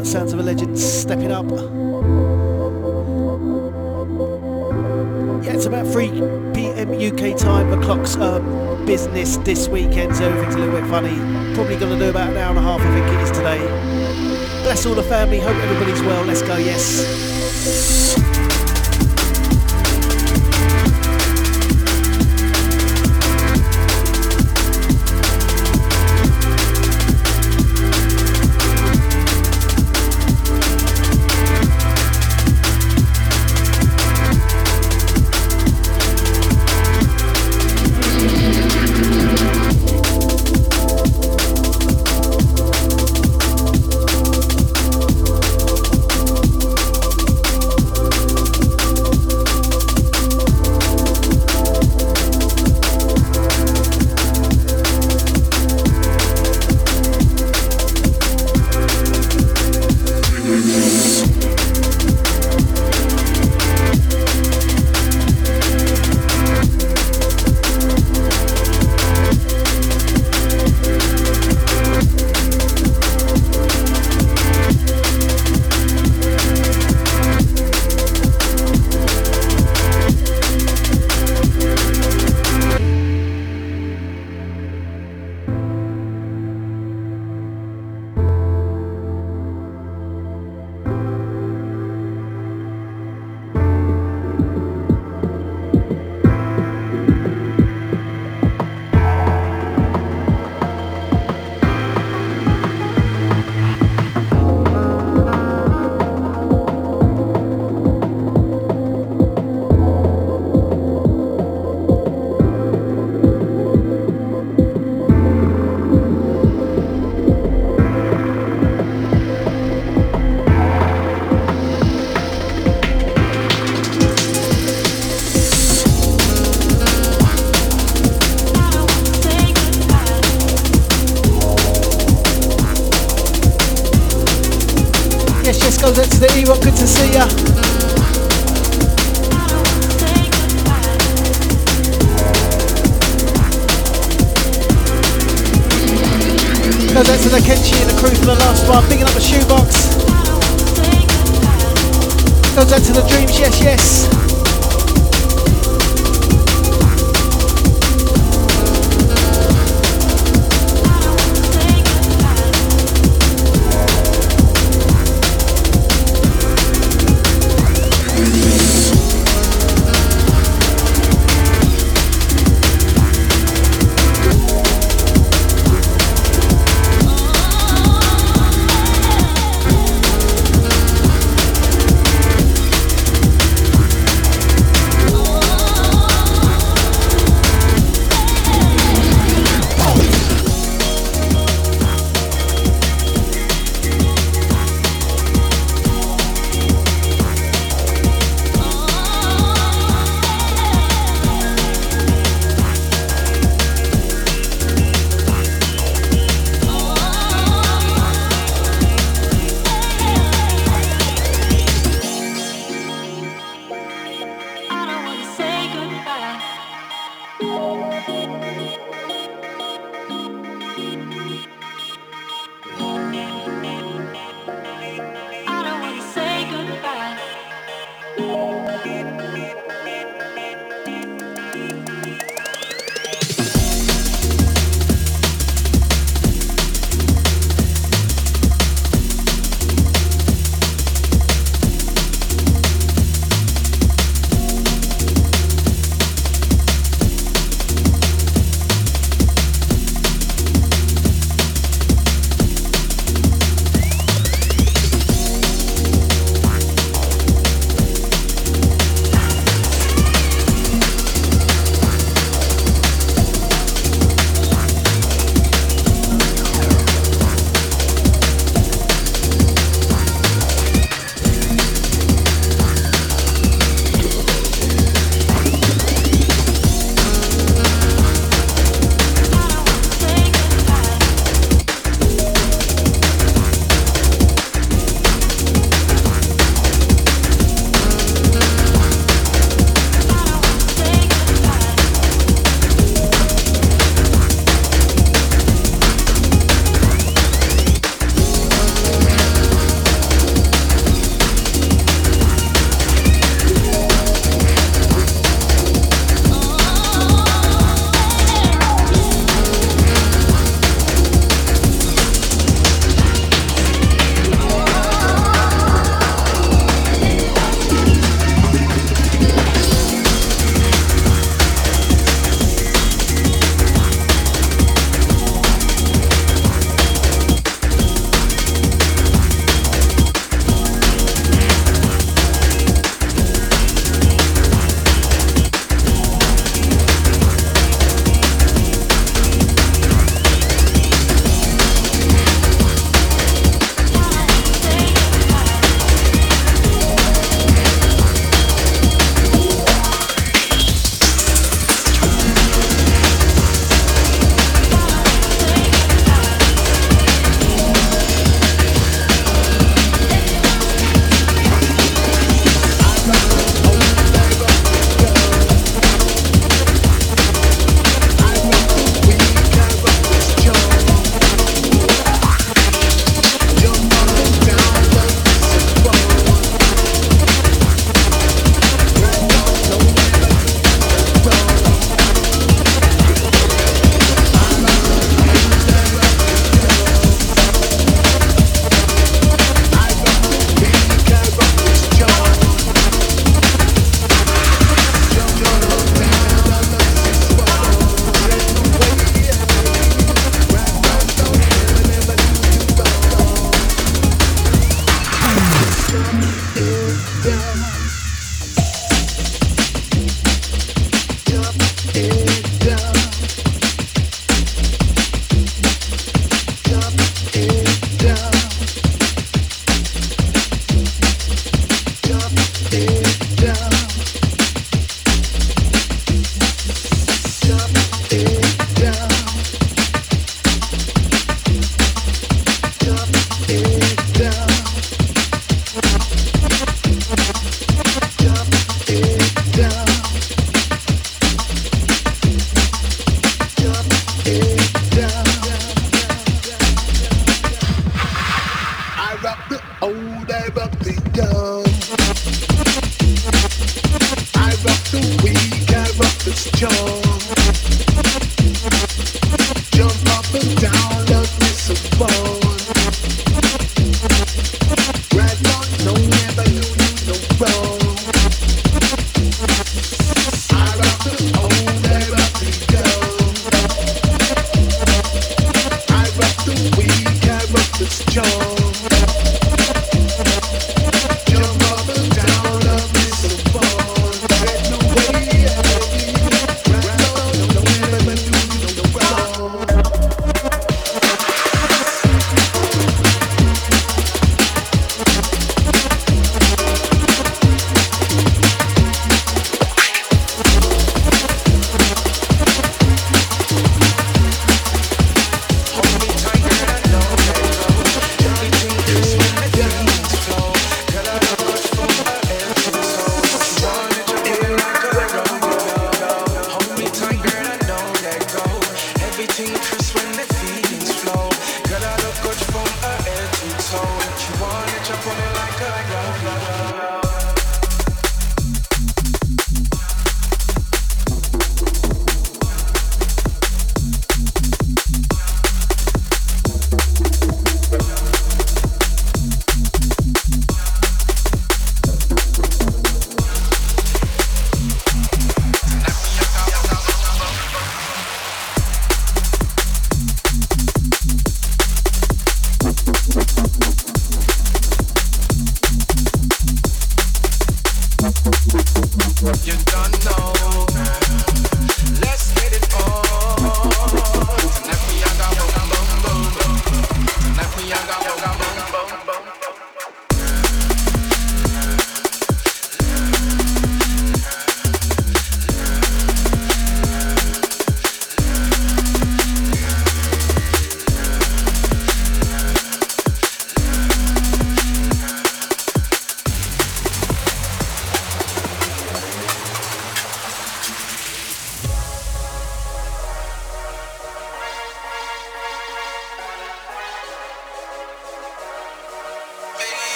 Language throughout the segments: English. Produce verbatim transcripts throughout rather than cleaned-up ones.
What sounds of a legend stepping up. Yeah, it's about three p m U K time. The clock's um, business this weekend, so everything's a little bit funny. Probably going to do about an hour and a half, I think it is today. Bless all the family, hope everybody's well. Let's go, yes. Good to see ya. Goes out to the Kenshi and the crew for the last one. Picking up the shoebox. Goes out to the Dreams, yes, yes.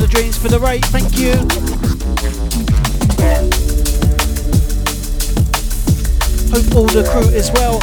of the Dreams for the rate. Thank you. Hope all the crew is well.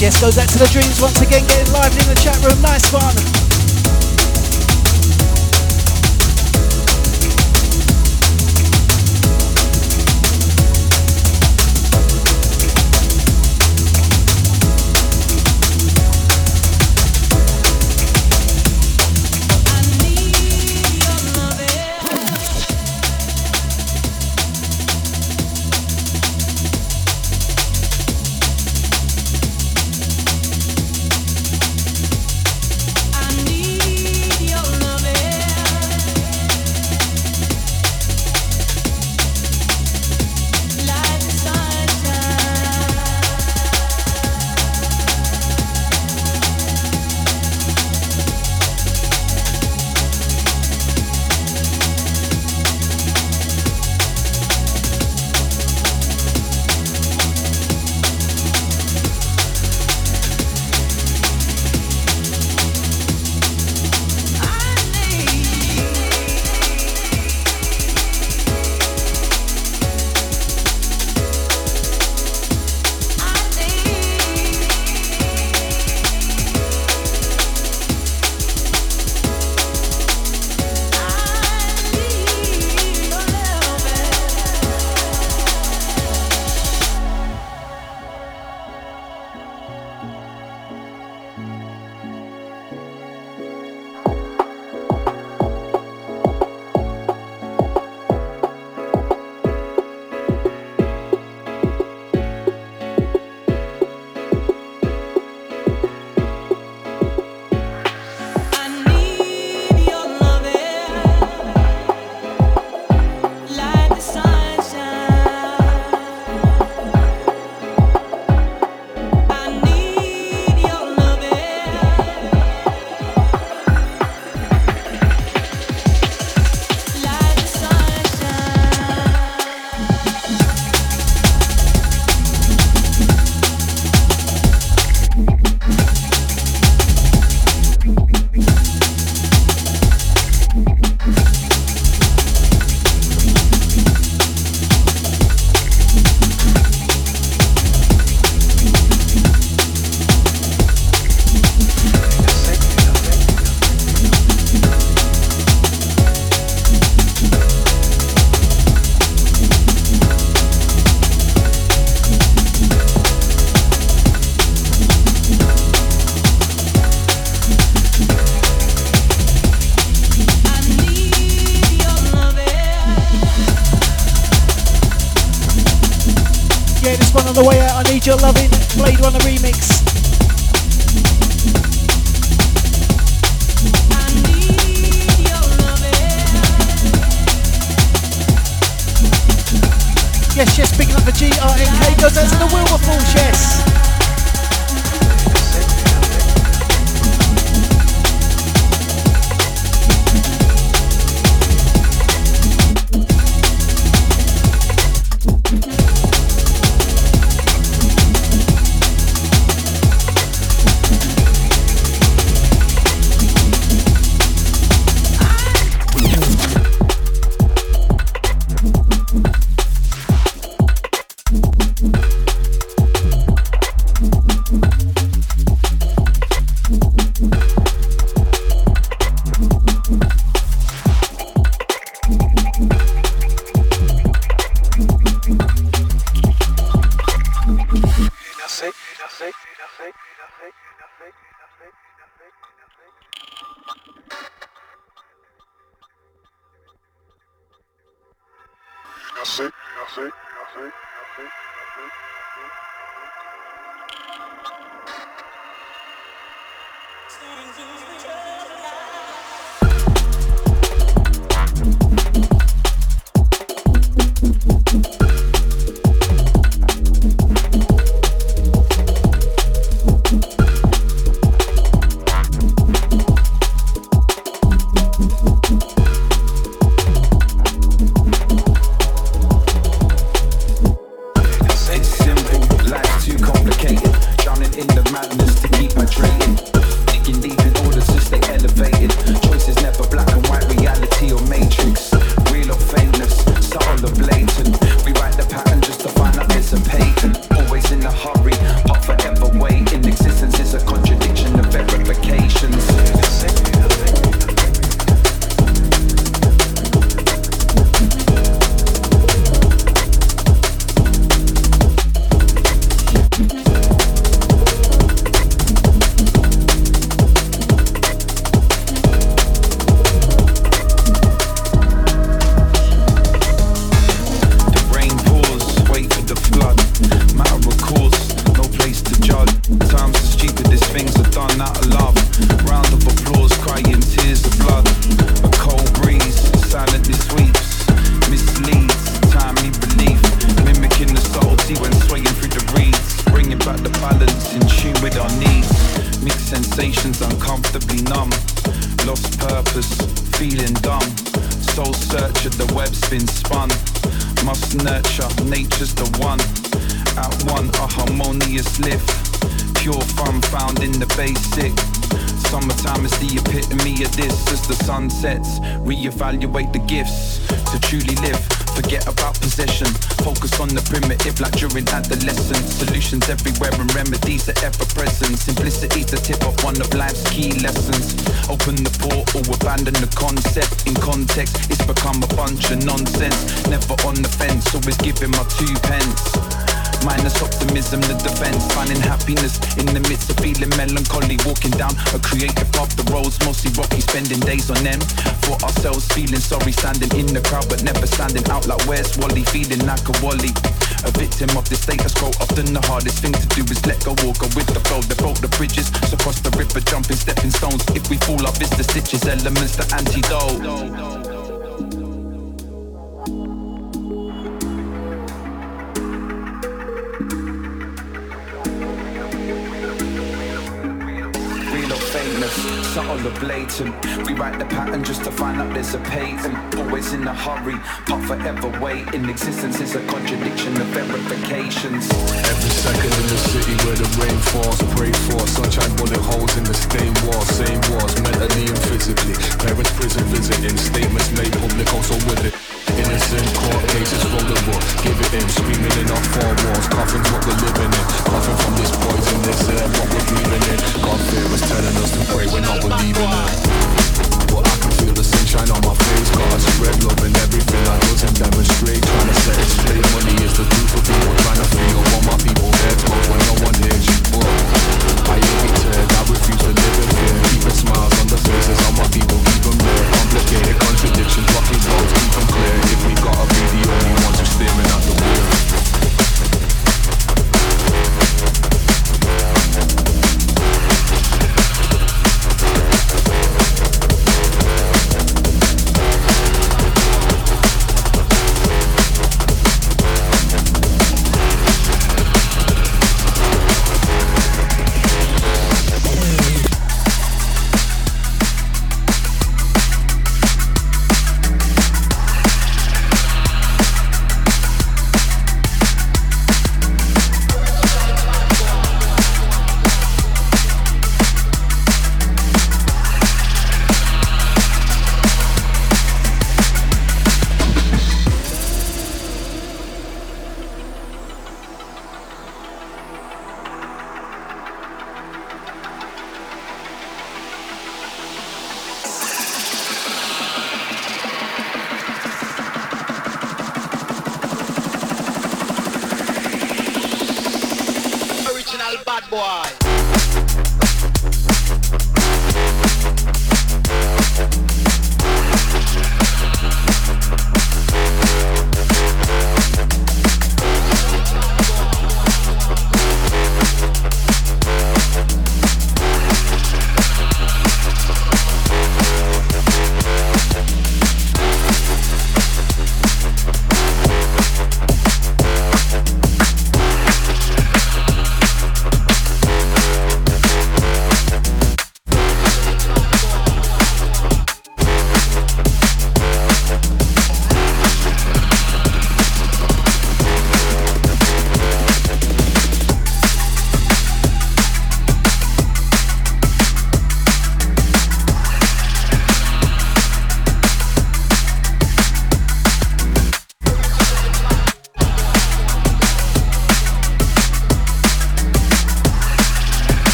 Yes, goes out to the Dreams once again, getting lively in the chat room. Nice one. You're loving Blade Runner remix. Yes, yes, picking up the G R N K. Goes out to the Wilberforce, yes. I Sets, reevaluate the gifts to truly live. Forget about possession, focus on the primitive like during adolescence. Solutions everywhere and remedies are ever present. Simplicity's the tip of one of life's key lessons. Open the portal, abandon the concept. In context, it's become a bunch of nonsense. Never on the fence, always giving my two pence. Minus optimism, the defense, finding happiness in the midst of feeling melancholy. Walking down a creative path, the roads mostly rocky, spending days on end. For ourselves, feeling sorry, standing in the crowd, but never standing out like where's Wally, feeling like a Wally. A victim of the status quo, often the hardest thing to do is let go or go with the flow. They broke the bridges, so cross the river, jumping, stepping stones. If we fall up, it's the stitches, elements, the antidote. Subtle or blatant, rewrite the pattern just to find out there's a patent. Always in a hurry, but forever waiting. Existence is a contradiction of verifications. Every second in the city where the rain falls, pray for sunshine bullet holes in the stained walls. Same walls, mentally and physically. Parents prison visiting, statements made public also with it. Innocent court cases rollable, give it in, screaming in our four walls. Coughing's what we're living in, coughing from this poison, this air, what we're breathing in. God fear is telling us to pray, we're not believing it. But I can feel the sunshine on my face, God spread love in everything I do and demonstrate. Trying to set it straight, money is the truth for people. Trying to figure what my people heads go when no one hears you. But I ain't deterred, I refuse to live in fear. Keeping smiles on the faces of my people, keep them real. Complicated contradictions, blocking roads, keep them clear. If we gotta be the only ones who staring at the wheel.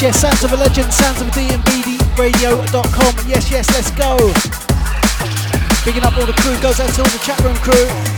Yes, sounds of a legend, sounds of D N B radio dot com. Yes, yes, let's go. Bigging up all the crew, goes out to all the chat room crew.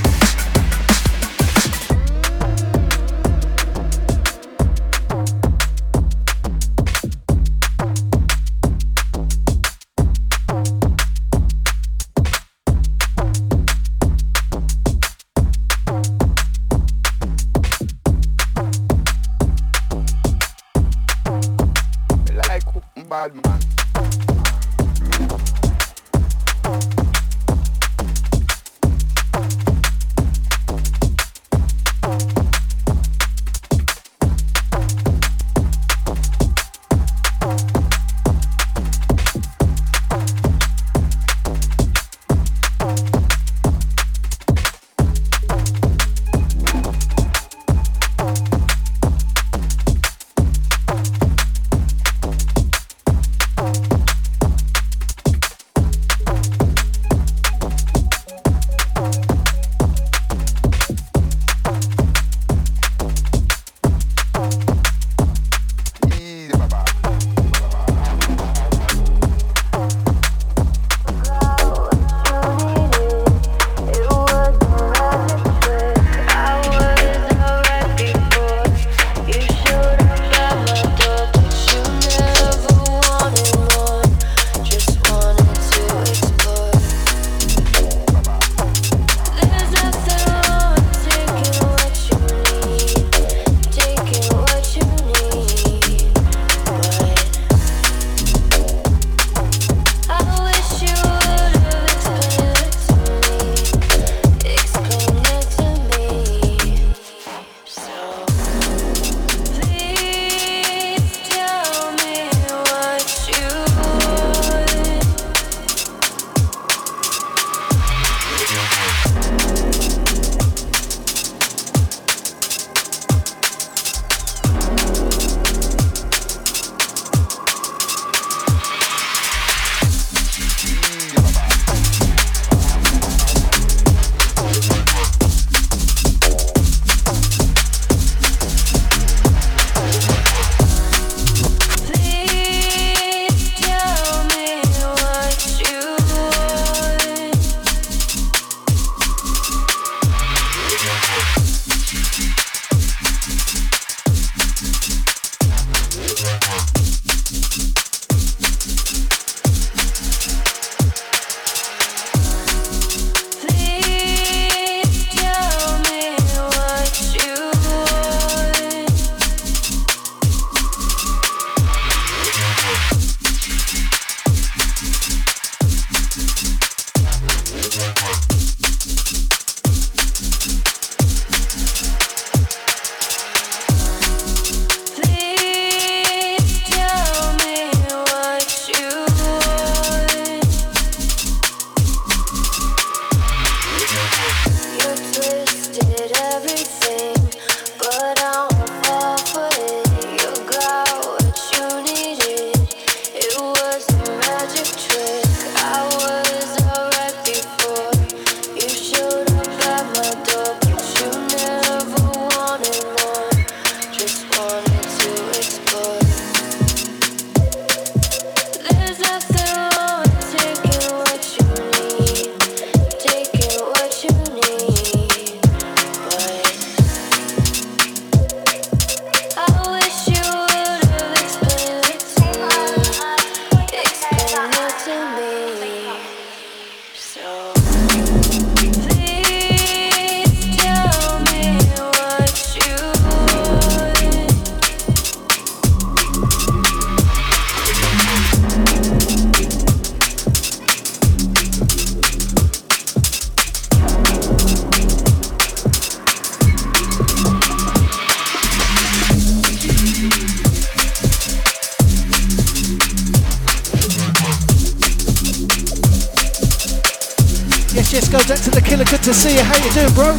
Yes, yes, go back to the killer. Good to see you. How you doing, bro?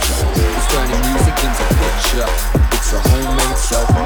It's turning music into picture. It's a homemade self.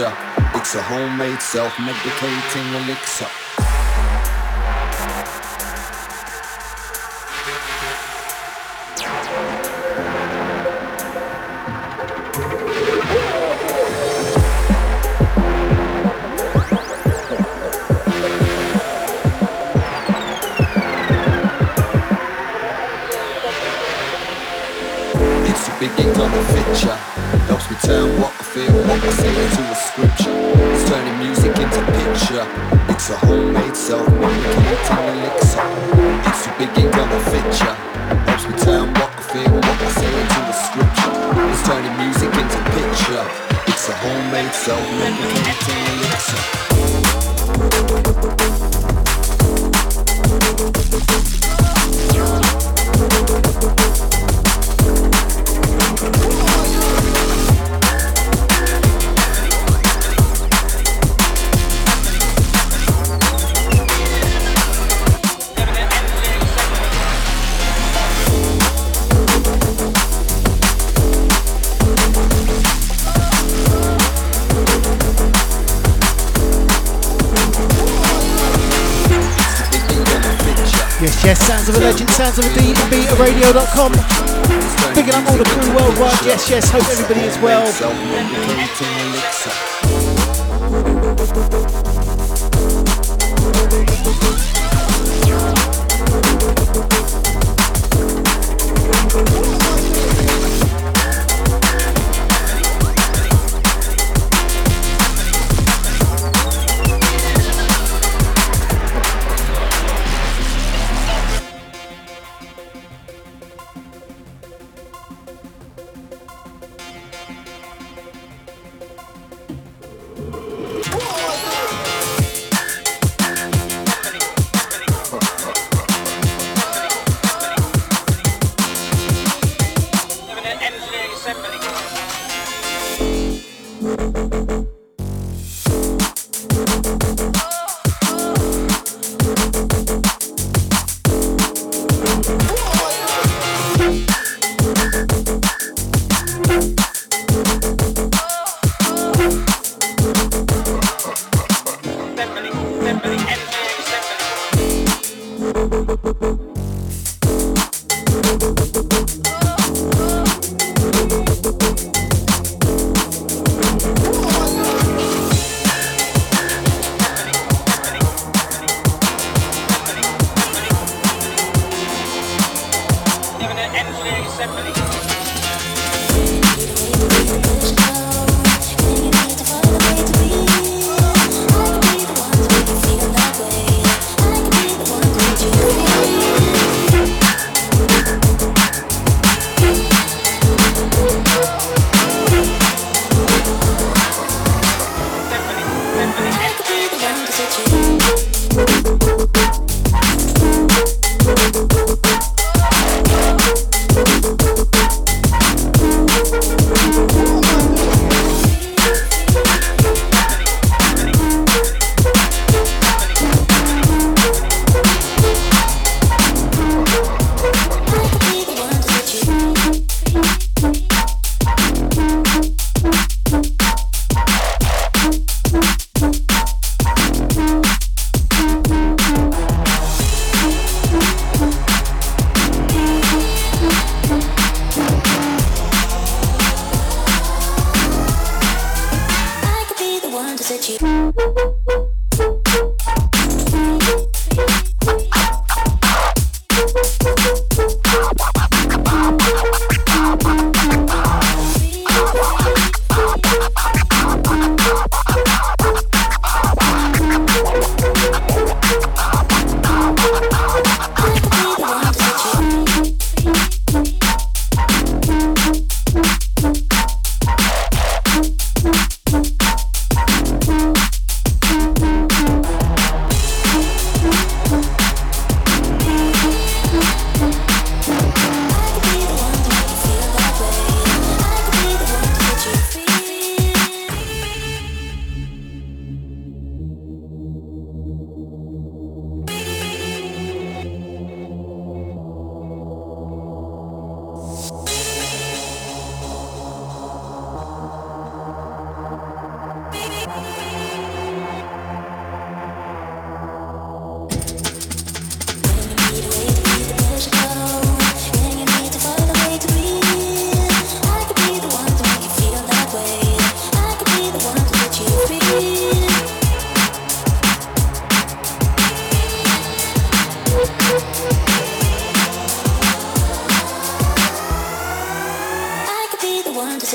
elixir. It's a homemade self-medicating elixir. Helps me turn what I feel, what I say into a scripture. It's turning music into picture. It's a homemade self-medicating elixir. It's too big, ain't gonna fit ya. Helps me turn what I feel, what I say into a scripture. It's turning music into picture. It's a homemade self-medicating elixir. Yes, sounds of a legend, sounds of a D N B radio dot com. Picking up all the crew worldwide. Yes, yes, hope everybody is well.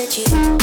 is it you?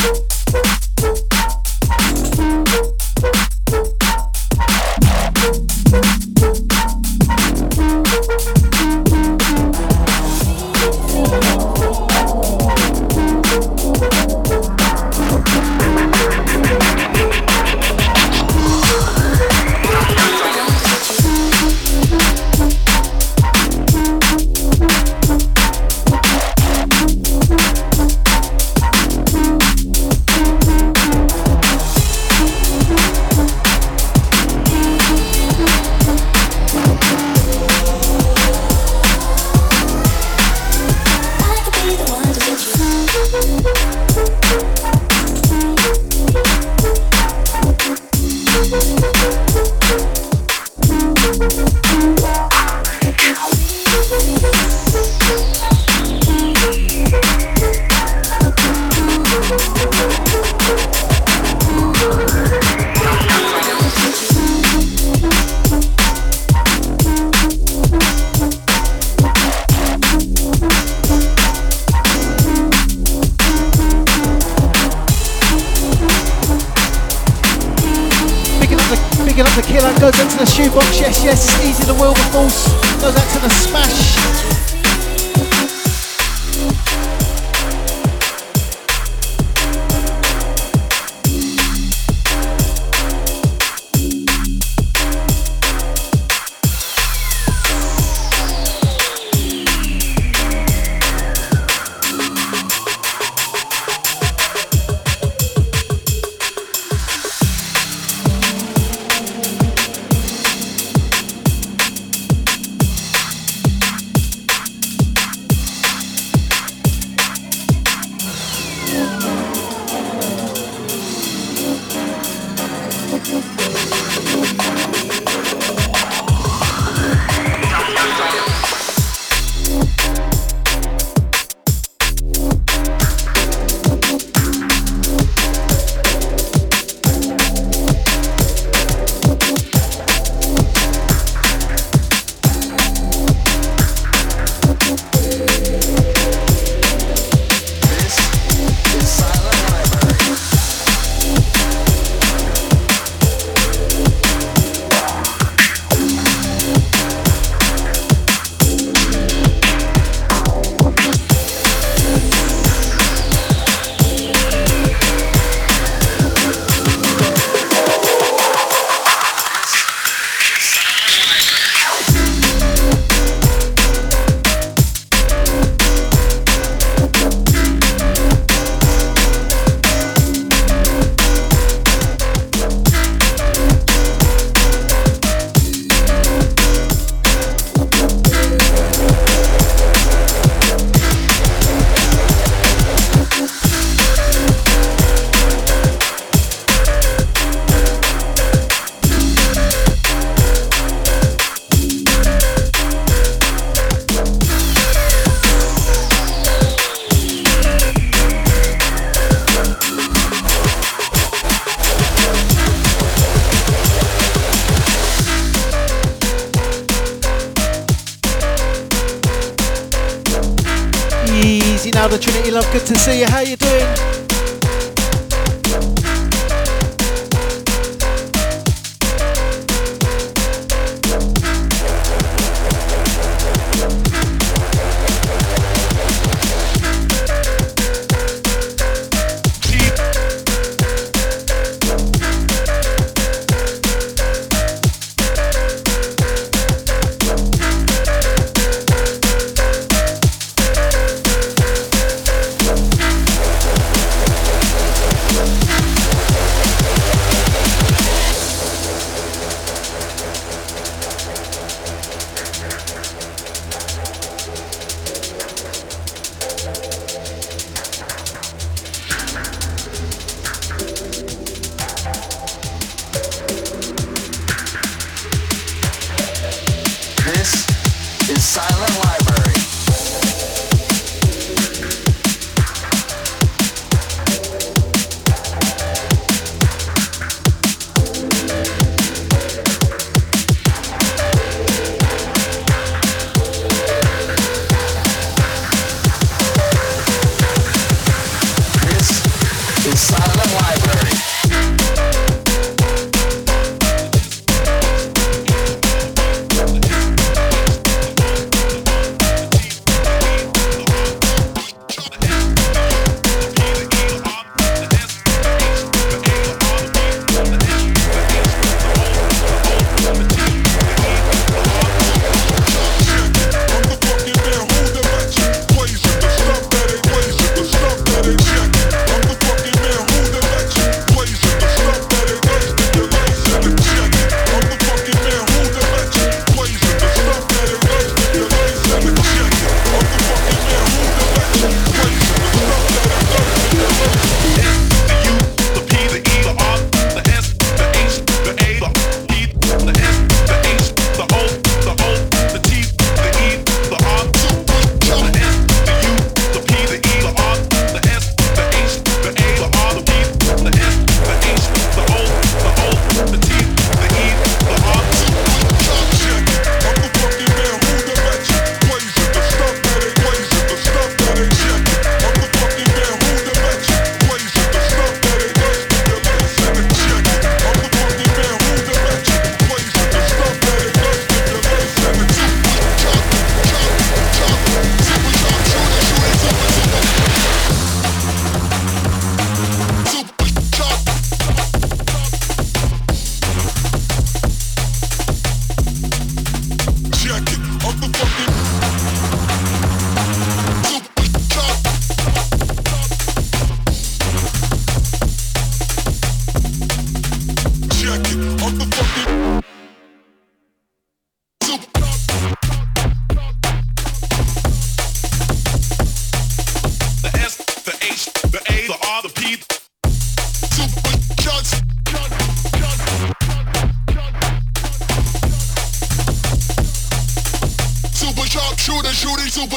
Good to see you. How you doing?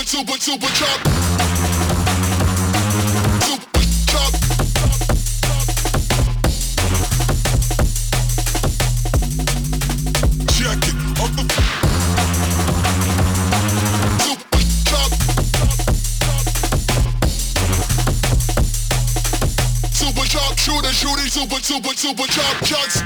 super, super chop. Super chop. Check it. Super chop. Super chop. Shooter, shooting, super, super, super chop. Chucks.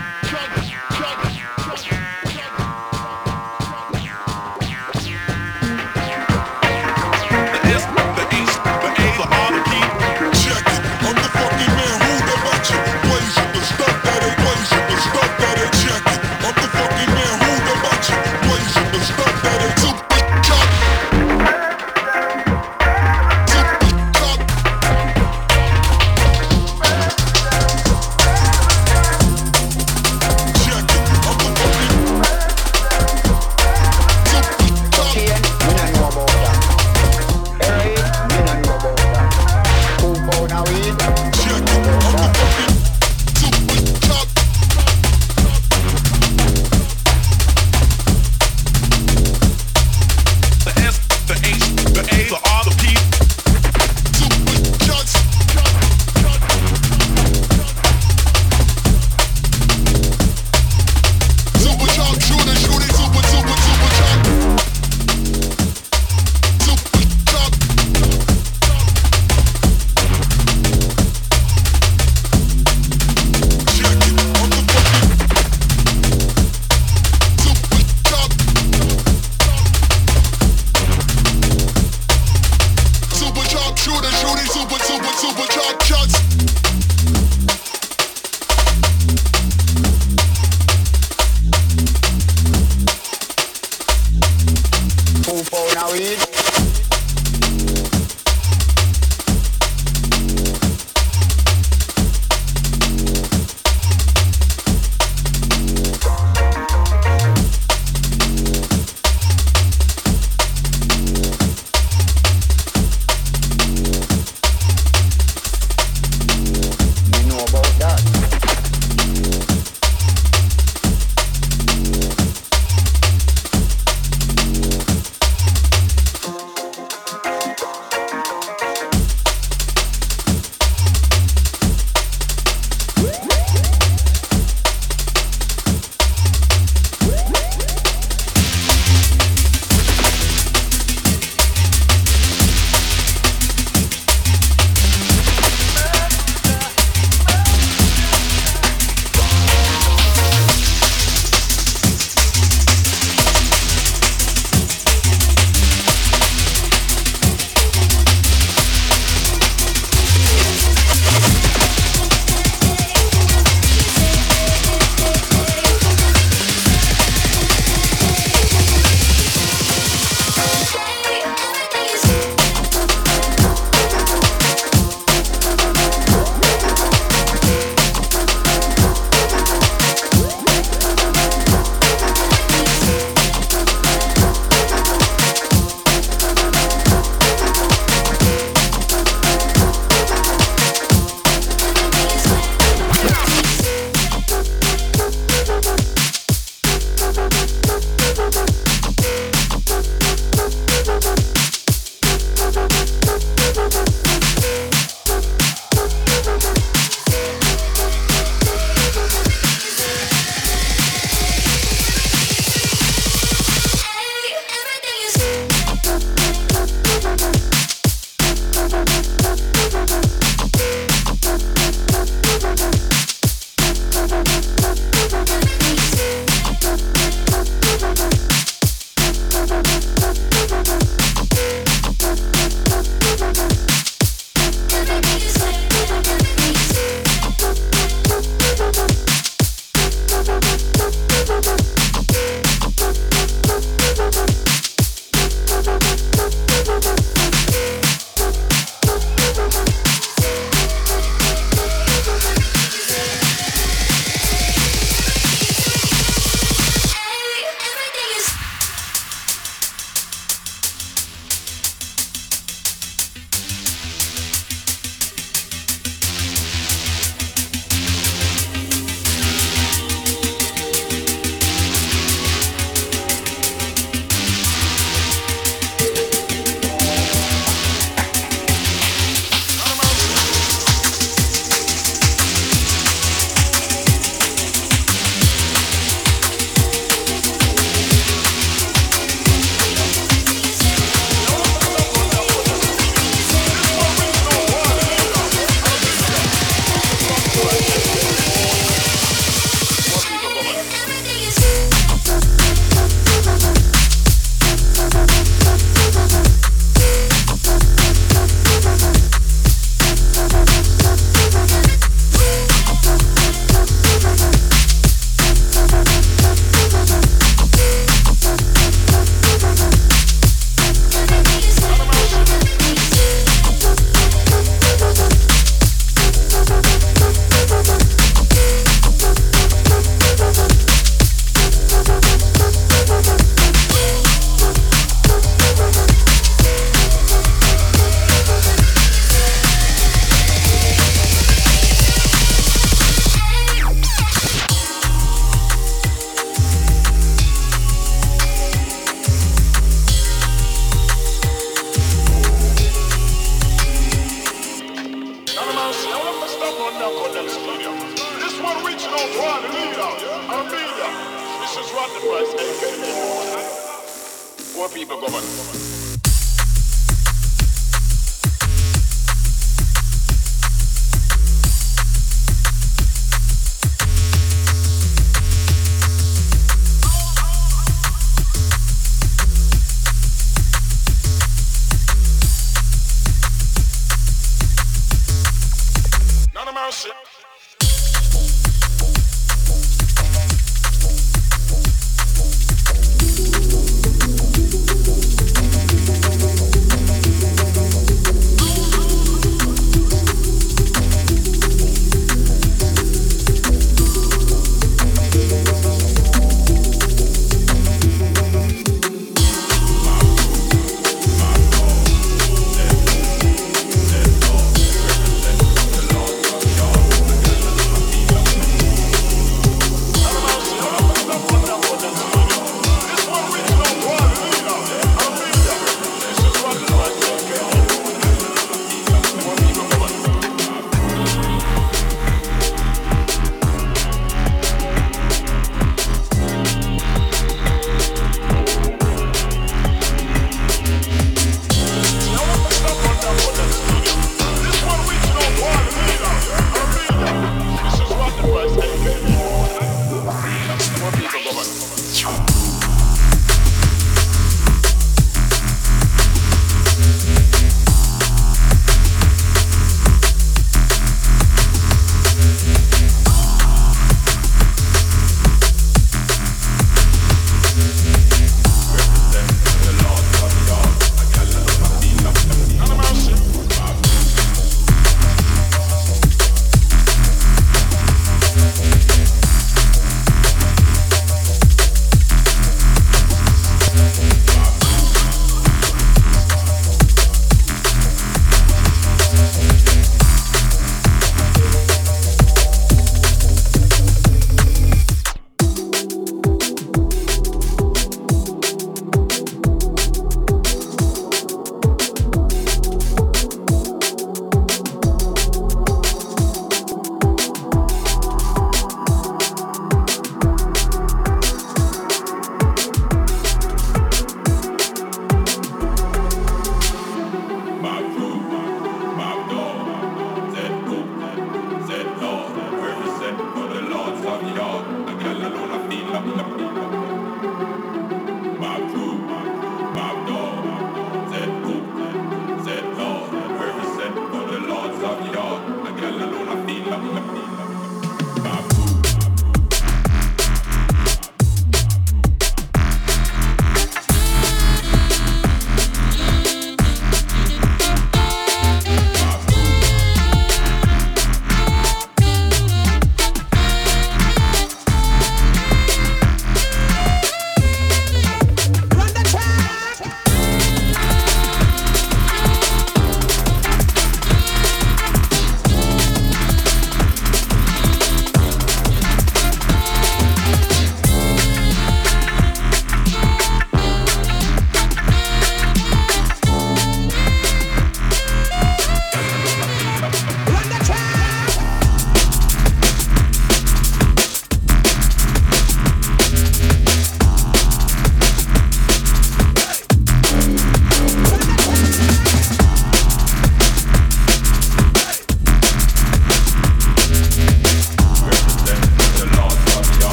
our people govern.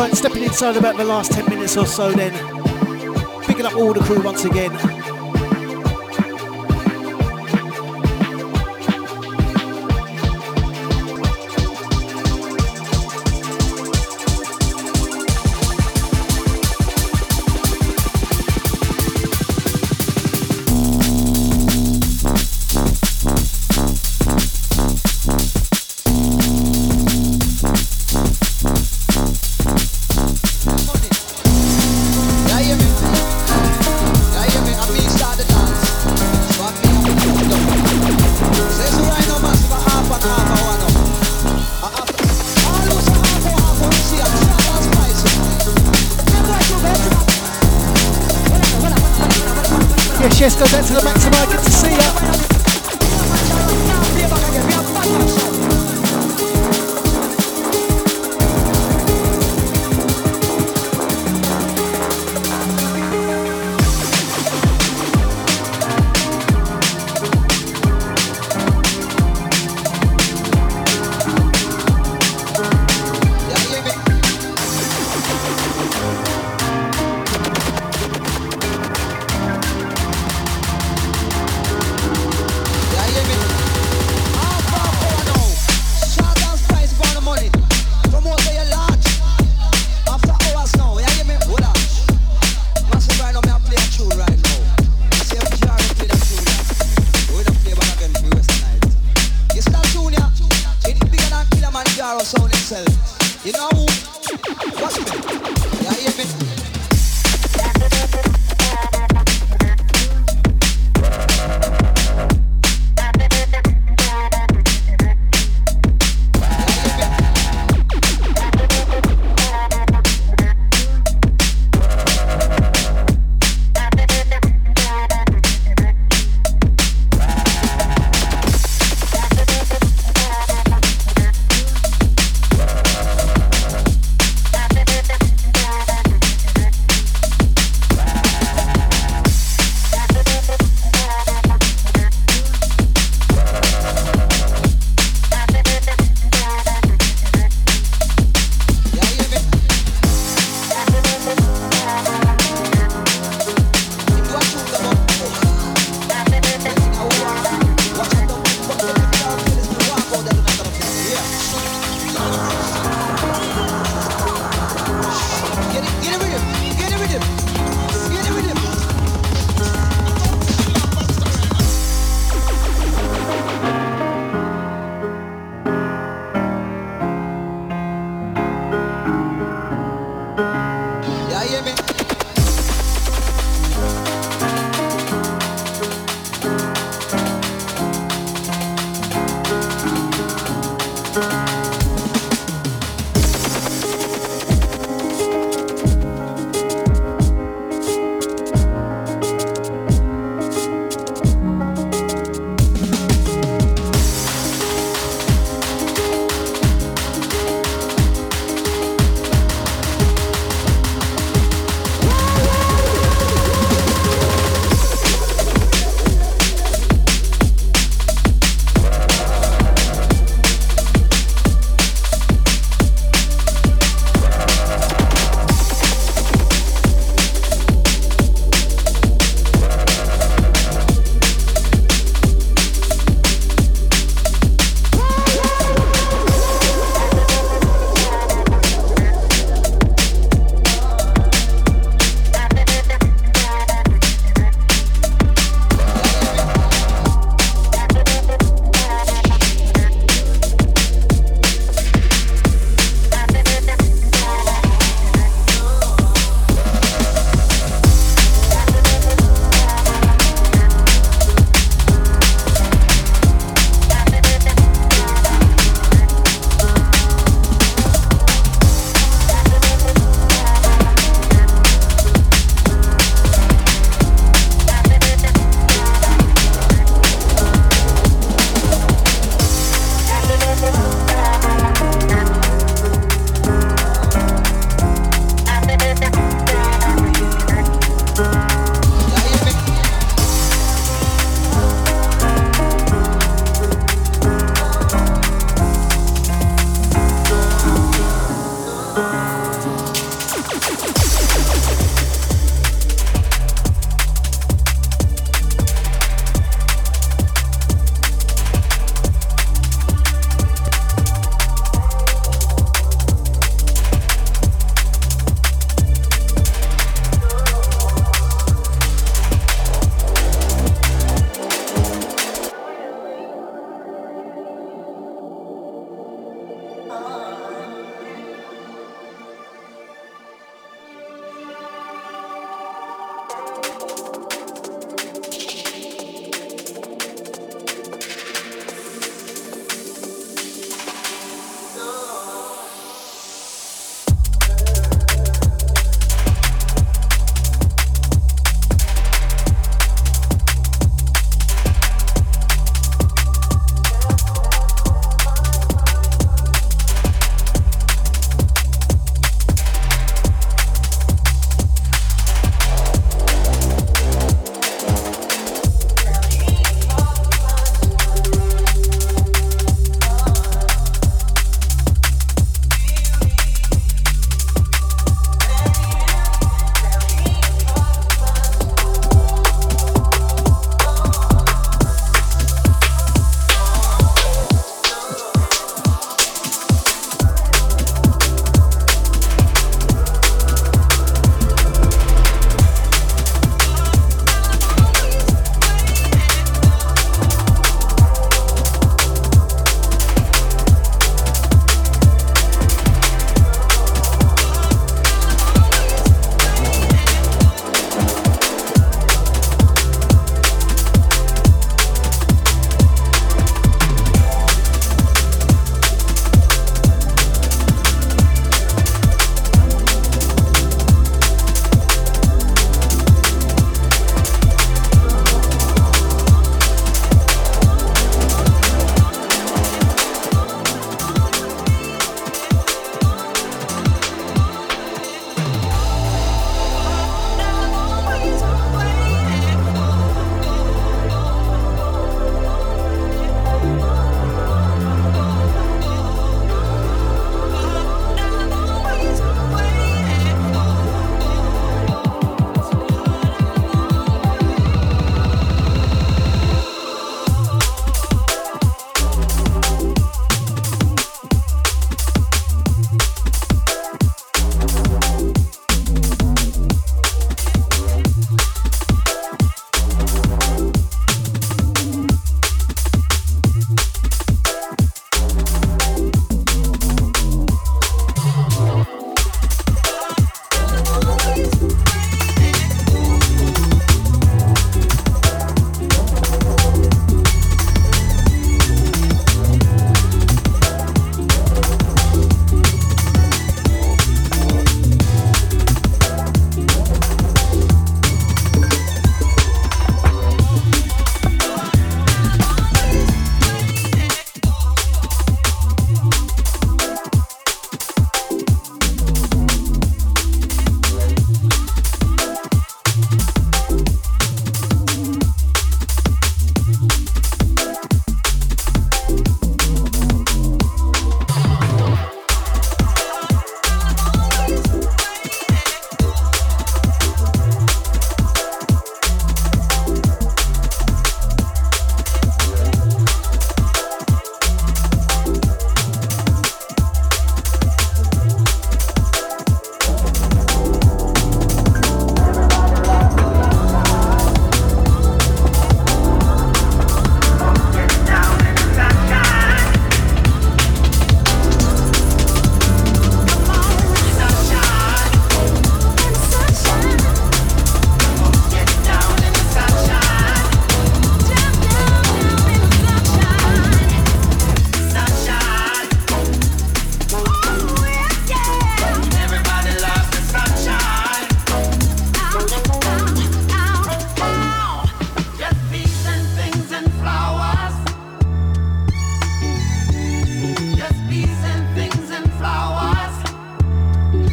Right, stepping inside about the last ten minutes or so then. Picking up all the crew once again. Yes, goes out to the Maxima, good to see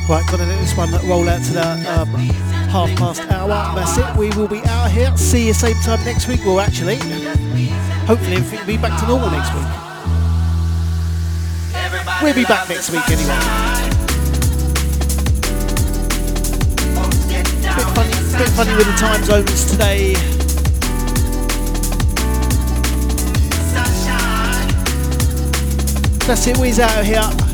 Right, gotta let this one roll out to the um, half past hour. That's it, we will be out here. See you same time next week. Well, actually, hopefully everything will be back to normal next week. We'll be back next week anyway. Bit funny, bit funny with the time zones today. That's it, we're out here.